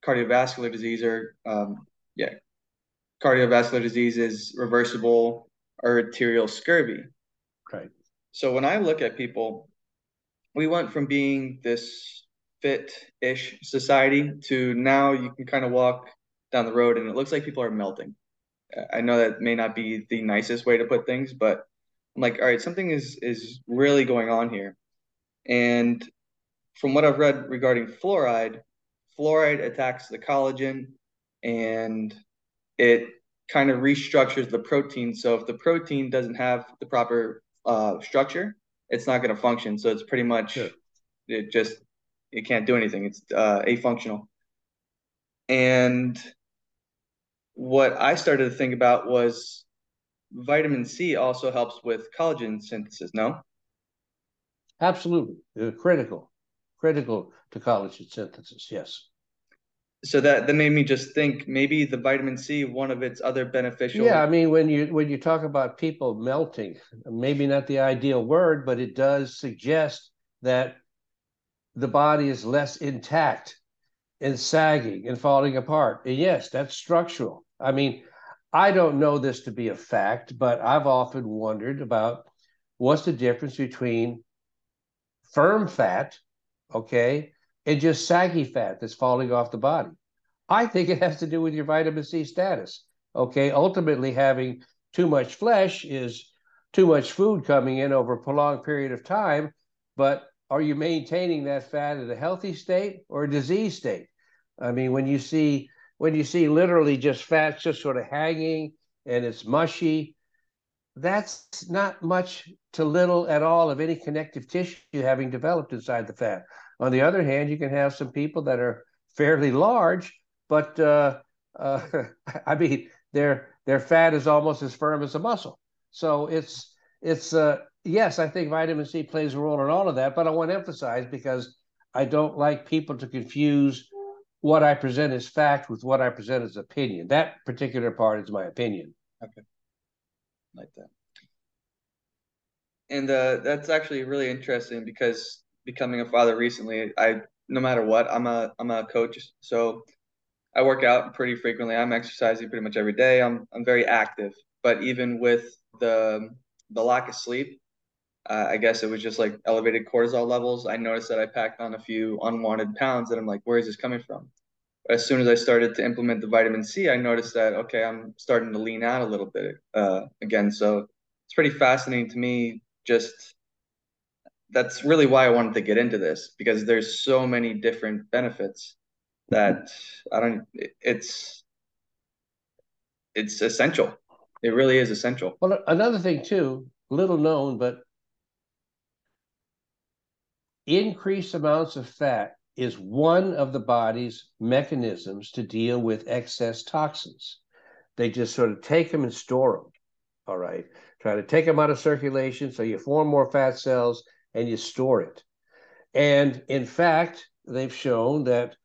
cardiovascular disease or cardiovascular disease is reversible arterial scurvy. Right. So when I look at people, we went from being this fit-ish society to now you can kind of walk down the road and it looks like people are melting. I know that may not be the nicest way to put things, but I'm like, all right, something is really going on here. And from what I've read regarding fluoride, fluoride attacks the collagen and it kind of restructures the protein. So if the protein doesn't have the proper structure, it's not going to function. So it's pretty much, it can't do anything. It's afunctional. And what I started to think about was vitamin C also helps with collagen synthesis, no? Absolutely. Critical to collagen synthesis, yes. So that made me just think maybe the vitamin C, one of its other beneficial. Yeah, I mean, when you talk about people melting, maybe not the ideal word, but it does suggest that the body is less intact and sagging and falling apart. And yes, that's structural. I mean, I don't know this to be a fact, but I've often wondered about what's the difference between firm fat, okay, and just saggy fat that's falling off the body. I think it has to do with your vitamin C status, okay? Ultimately, having too much flesh is too much food coming in over a prolonged period of time, but are you maintaining that fat at a healthy state or a disease state? I mean, when you see literally just fats just sort of hanging and it's mushy, that's not much to little at all of any connective tissue having developed inside the fat. On the other hand, you can have some people that are fairly large, but I mean, their fat is almost as firm as a muscle. So it's yes, I think vitamin C plays a role in all of that, but I want to emphasize, because I don't like people to confuse what I present as fact with what I present as opinion. That particular part is my opinion. Okay, like that. And that's actually really interesting, because becoming a father recently, no matter what, I'm a coach, so I work out pretty frequently. I'm exercising pretty much every day. I'm very active, but even with the lack of sleep, I guess it was just like elevated cortisol levels. I noticed that I packed on a few unwanted pounds that I'm like, where is this coming from? But as soon as I started to implement the vitamin C, I noticed that, okay, I'm starting to lean out a little bit again. So it's pretty fascinating to me. Just that's really why I wanted to get into this, because there's so many different benefits that it's essential. It really is essential. Well, another thing too, little known, but increased amounts of fat is one of the body's mechanisms to deal with excess toxins. They just sort of take them and store them, all right? Try to take them out of circulation, so you form more fat cells and you store it. And in fact, they've shown that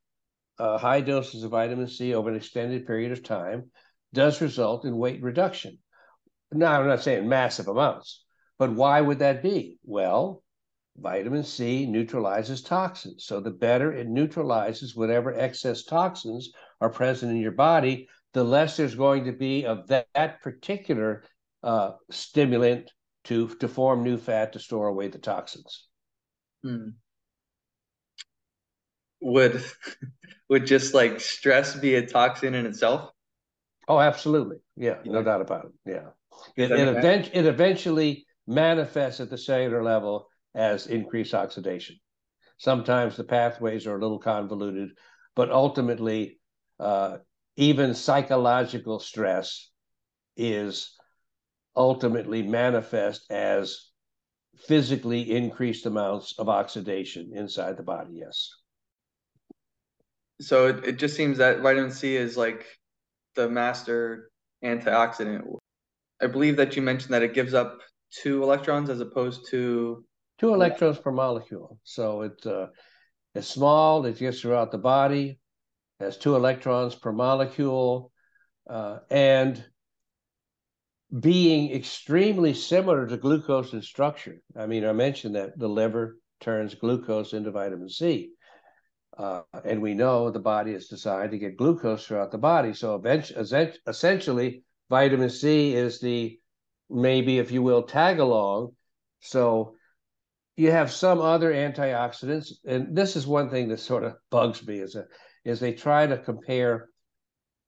high doses of vitamin C over an extended period of time does result in weight reduction. Now, I'm not saying massive amounts, but why would that be? Well, vitamin C neutralizes toxins. So the better it neutralizes whatever excess toxins are present in your body, the less there's going to be of that particular stimulant to form new fat to store away the toxins. Hmm. Would just like stress be a toxin in itself? Oh, absolutely. Yeah, no doubt about it. Yeah. It eventually manifests at the cellular level as increased oxidation. Sometimes the pathways are a little convoluted, but ultimately, even psychological stress is ultimately manifest as physically increased amounts of oxidation inside the body, yes. So it just seems that vitamin C is like the master antioxidant. I believe that you mentioned that it gives up 2 electrons as opposed to 2 electrons per molecule. So it's small, it gets throughout the body, has 2 electrons per molecule, and being extremely similar to glucose in structure. I mean, I mentioned that the liver turns glucose into vitamin C. And we know the body is designed to get glucose throughout the body. So essentially, vitamin C is the, maybe if you will, tag along. So you have some other antioxidants. And this is one thing that sort of bugs me is they try to compare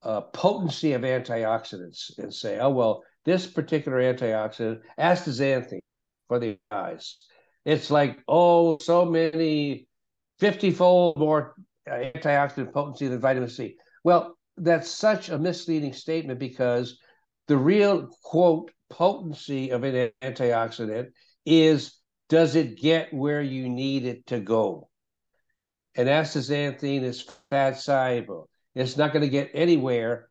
potency of antioxidants and say, oh, well, this particular antioxidant, astaxanthin for the eyes, it's like, oh, so many 50-fold more antioxidant potency than vitamin C. Well, that's such a misleading statement, because the real, quote, potency of an antioxidant is, does it get where you need it to go? And astaxanthin is fat soluble. It's not going to get anywhere,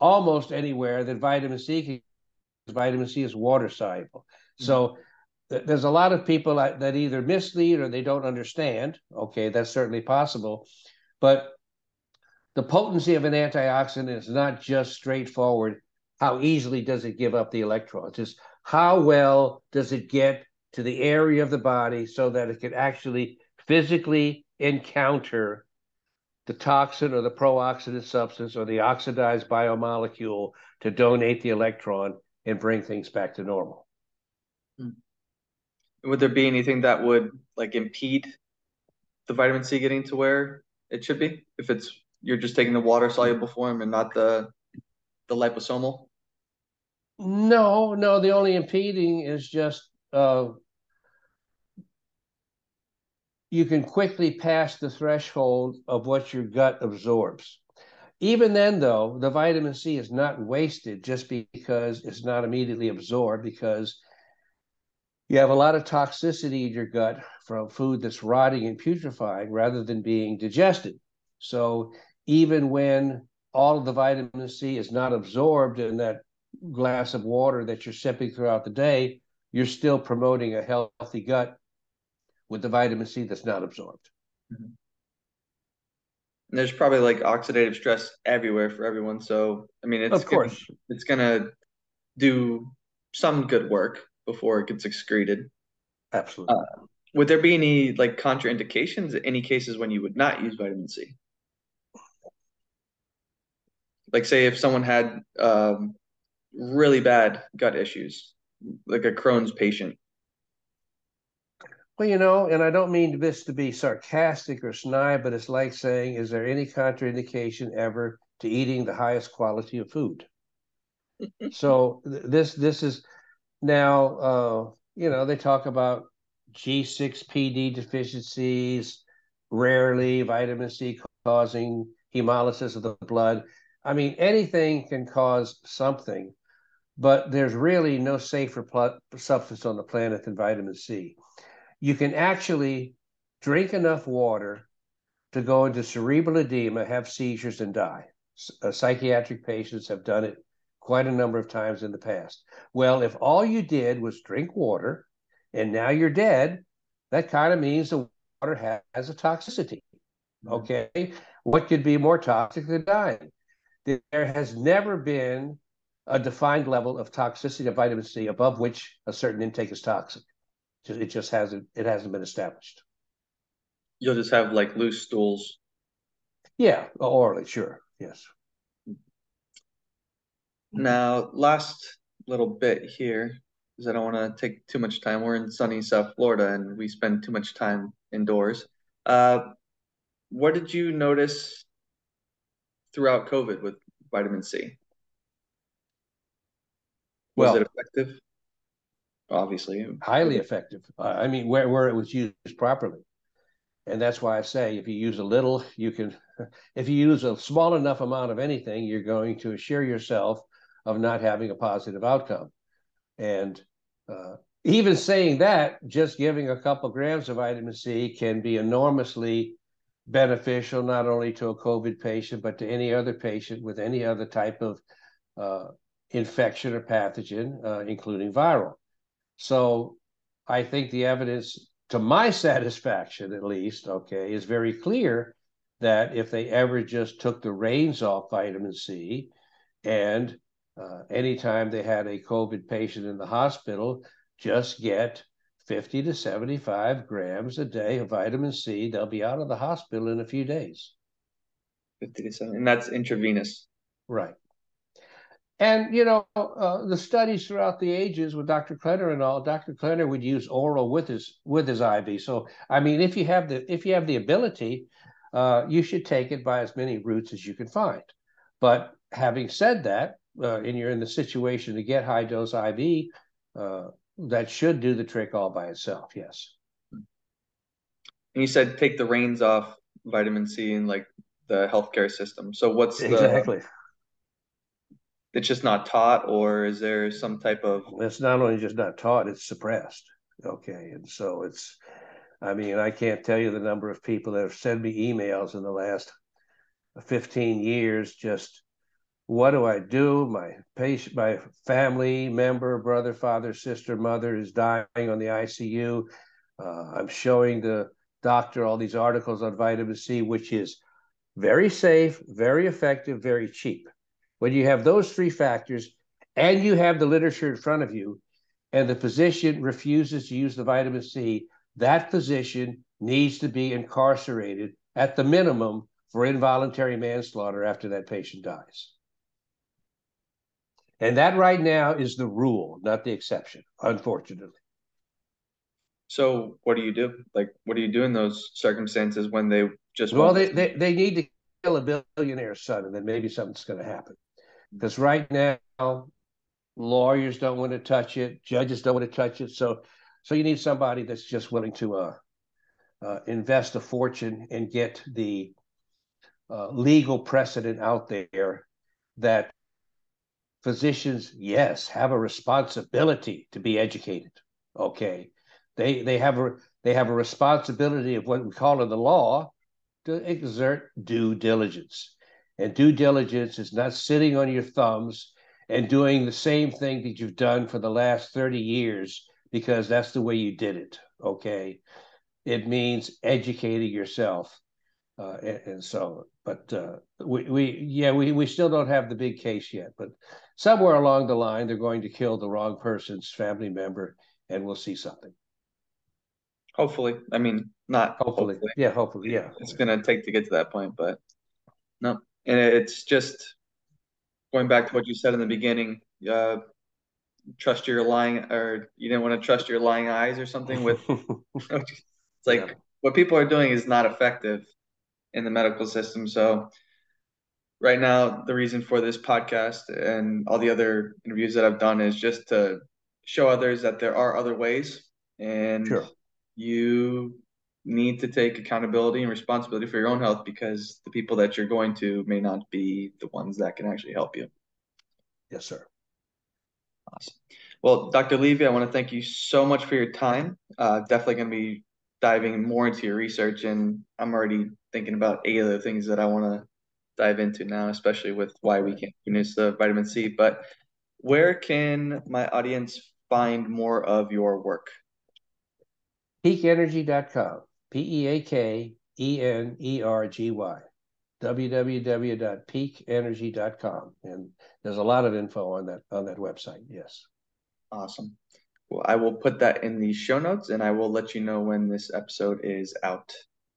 almost anywhere, that vitamin C can. Vitamin C is water soluble. So there's a lot of people that either mislead or they don't understand. Okay, that's certainly possible. But the potency of an antioxidant is not just straightforward. How easily does it give up the electrons? It's how well does it get to the area of the body so that it can actually physically encounter the toxin or the pro-oxidant substance or the oxidized biomolecule to donate the electron and bring things back to normal. Would there be anything that would like impede the vitamin C getting to where it should be? If it's, you're just taking the water soluble form and not the liposomal? No, the only impeding is just you can quickly pass the threshold of what your gut absorbs. Even then, though, the vitamin C is not wasted just because it's not immediately absorbed, because you have a lot of toxicity in your gut from food that's rotting and putrefying rather than being digested. So even when all of the vitamin C is not absorbed in that glass of water that you're sipping throughout the day, you're still promoting a healthy gut with the vitamin C that's not absorbed. Mm-hmm. And there's probably like oxidative stress everywhere for everyone. So, I mean, it's going to do some good work before it gets excreted. Absolutely. Would there be any like contraindications, any cases when you would not use vitamin C? Like say if someone had really bad gut issues, like a Crohn's patient. Well, you know, and I don't mean this to be sarcastic or snide, but it's like saying, is there any contraindication ever to eating the highest quality of food? So this is now, you know, they talk about G6PD deficiencies, rarely vitamin C causing hemolysis of the blood. I mean, anything can cause something, but there's really no safer substance on the planet than vitamin C. You can actually drink enough water to go into cerebral edema, have seizures, and die. Psychiatric patients have done it quite a number of times in the past. Well, if all you did was drink water and now you're dead, that kind of means the water has a toxicity, okay? What could be more toxic than dying? There has never been a defined level of toxicity of vitamin C above which a certain intake is toxic. It just hasn't been established. You'll just have like loose stools. Yeah, orally, sure, yes. Now, last little bit here, because I don't want to take too much time. We're in sunny South Florida, and we spend too much time indoors. What did you notice throughout COVID with vitamin C? Was it effective? Obviously highly effective. I mean, where it was used properly. And that's why I say, if you use a little, you can, if you use a small enough amount of anything, you're going to assure yourself of not having a positive outcome. And even saying that, just giving a couple grams of vitamin C can be enormously beneficial, not only to a COVID patient, but to any other patient with any other type of infection or pathogen, including viral. So I think the evidence, to my satisfaction at least, okay, is very clear that if they ever just took the reins off vitamin C and anytime they had a COVID patient in the hospital, just get 50 to 75 grams a day of vitamin C, they'll be out of the hospital in a few days. 50 to 70, and that's intravenous. Right. And, you know, the studies throughout the ages with Dr. Klenner and all, Dr. Klenner would use oral with his IV. So, I mean, if you have the ability, you should take it by as many routes as you can find. But having said that, and you're in the situation to get high dose IV, that should do the trick all by itself. Yes. And you said take the reins off vitamin C in like the healthcare system. So what's the it's just not taught, or is there some type of... It's not only just not taught, it's suppressed. Okay. And so it's, I mean, I can't tell you the number of people that have sent me emails in the last 15 years, just, what do I do? My patient, my family member, brother, father, sister, mother is dying on the ICU. I'm showing the doctor all these articles on vitamin C, which is very safe, very effective, very cheap. When you have those three factors and you have the literature in front of you and the physician refuses to use the vitamin C, that physician needs to be incarcerated at the minimum for involuntary manslaughter after that patient dies. And that right now is the rule, not the exception, unfortunately. So what do you do? Like, what do you do in those circumstances when they just... Well, they need to kill a billionaire's son, and then maybe something's going to happen. Because right now, lawyers don't want to touch it. Judges don't want to touch it. So you need somebody that's just willing to invest a fortune and get the legal precedent out there that physicians, yes, have a responsibility to be educated. Okay, they have a responsibility of what we call in the law to exert due diligence, and due diligence is not sitting on your thumbs and doing the same thing that you've done for the last 30 years because that's the way you did it. Okay, it means educating yourself, and so we still don't have the big case yet, but somewhere along the line, they're going to kill the wrong person's family member, and we'll see something. Hopefully. I mean, not hopefully. Yeah, hopefully. Yeah. It's going to take to get to that point, but no. And it's just going back to what you said in the beginning, trust your lying, or you didn't want to trust your lying eyes or something with, it's like what people are doing is not effective in the medical system. So right now, the reason for this podcast and all the other interviews that I've done is just to show others that there are other ways, and sure, you need to take accountability and responsibility for your own health, because the people that you're going to may not be the ones that can actually help you. Yes, sir. Awesome. Well, Dr. Levy, I want to thank you so much for your time. Definitely going to be diving more into your research, and I'm already thinking about 8 other things that I want to dive into now, especially with why we can't produce the vitamin C. But where can my audience find more of your work? Peakenergy.com, Peakenergy, www.peakenergy.com. And there's a lot of info on that website. Yes. Awesome. Well, I will put that in the show notes, and I will let you know when this episode is out.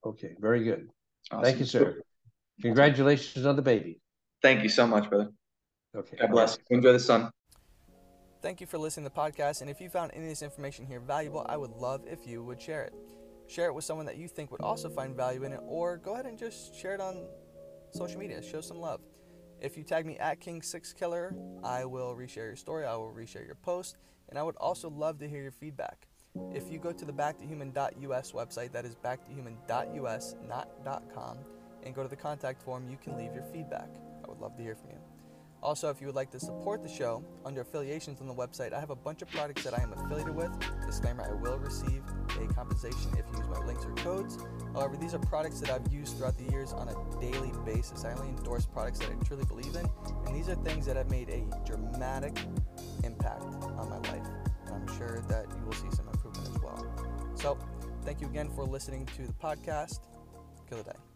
Okay. Very good. Awesome. Thank you, sir. Congratulations on the baby. Thank you so much, brother. Okay. God bless. Enjoy the sun. Thank you for listening to the podcast. And if you found any of this information here valuable, I would love if you would share it. Share it with someone that you think would also find value in it, or go ahead and just share it on social media. Show some love. If you tag me at Kingsixkiller, I will reshare your story. I will reshare your post. And I would also love to hear your feedback. If you go to the backtohuman.us website, that is backtohuman.us, not .com, and go to the contact form, you can leave your feedback. I would love to hear from you. Also, if you would like to support the show, under affiliations on the website, I have a bunch of products that I am affiliated with. Disclaimer, I will receive a compensation if you use my links or codes. However, these are products that I've used throughout the years on a daily basis. I only endorse products that I truly believe in, and these are things that have made a dramatic impact on my life. And I'm sure that you will see some improvement as well. So, thank you again for listening to the podcast. Killer day.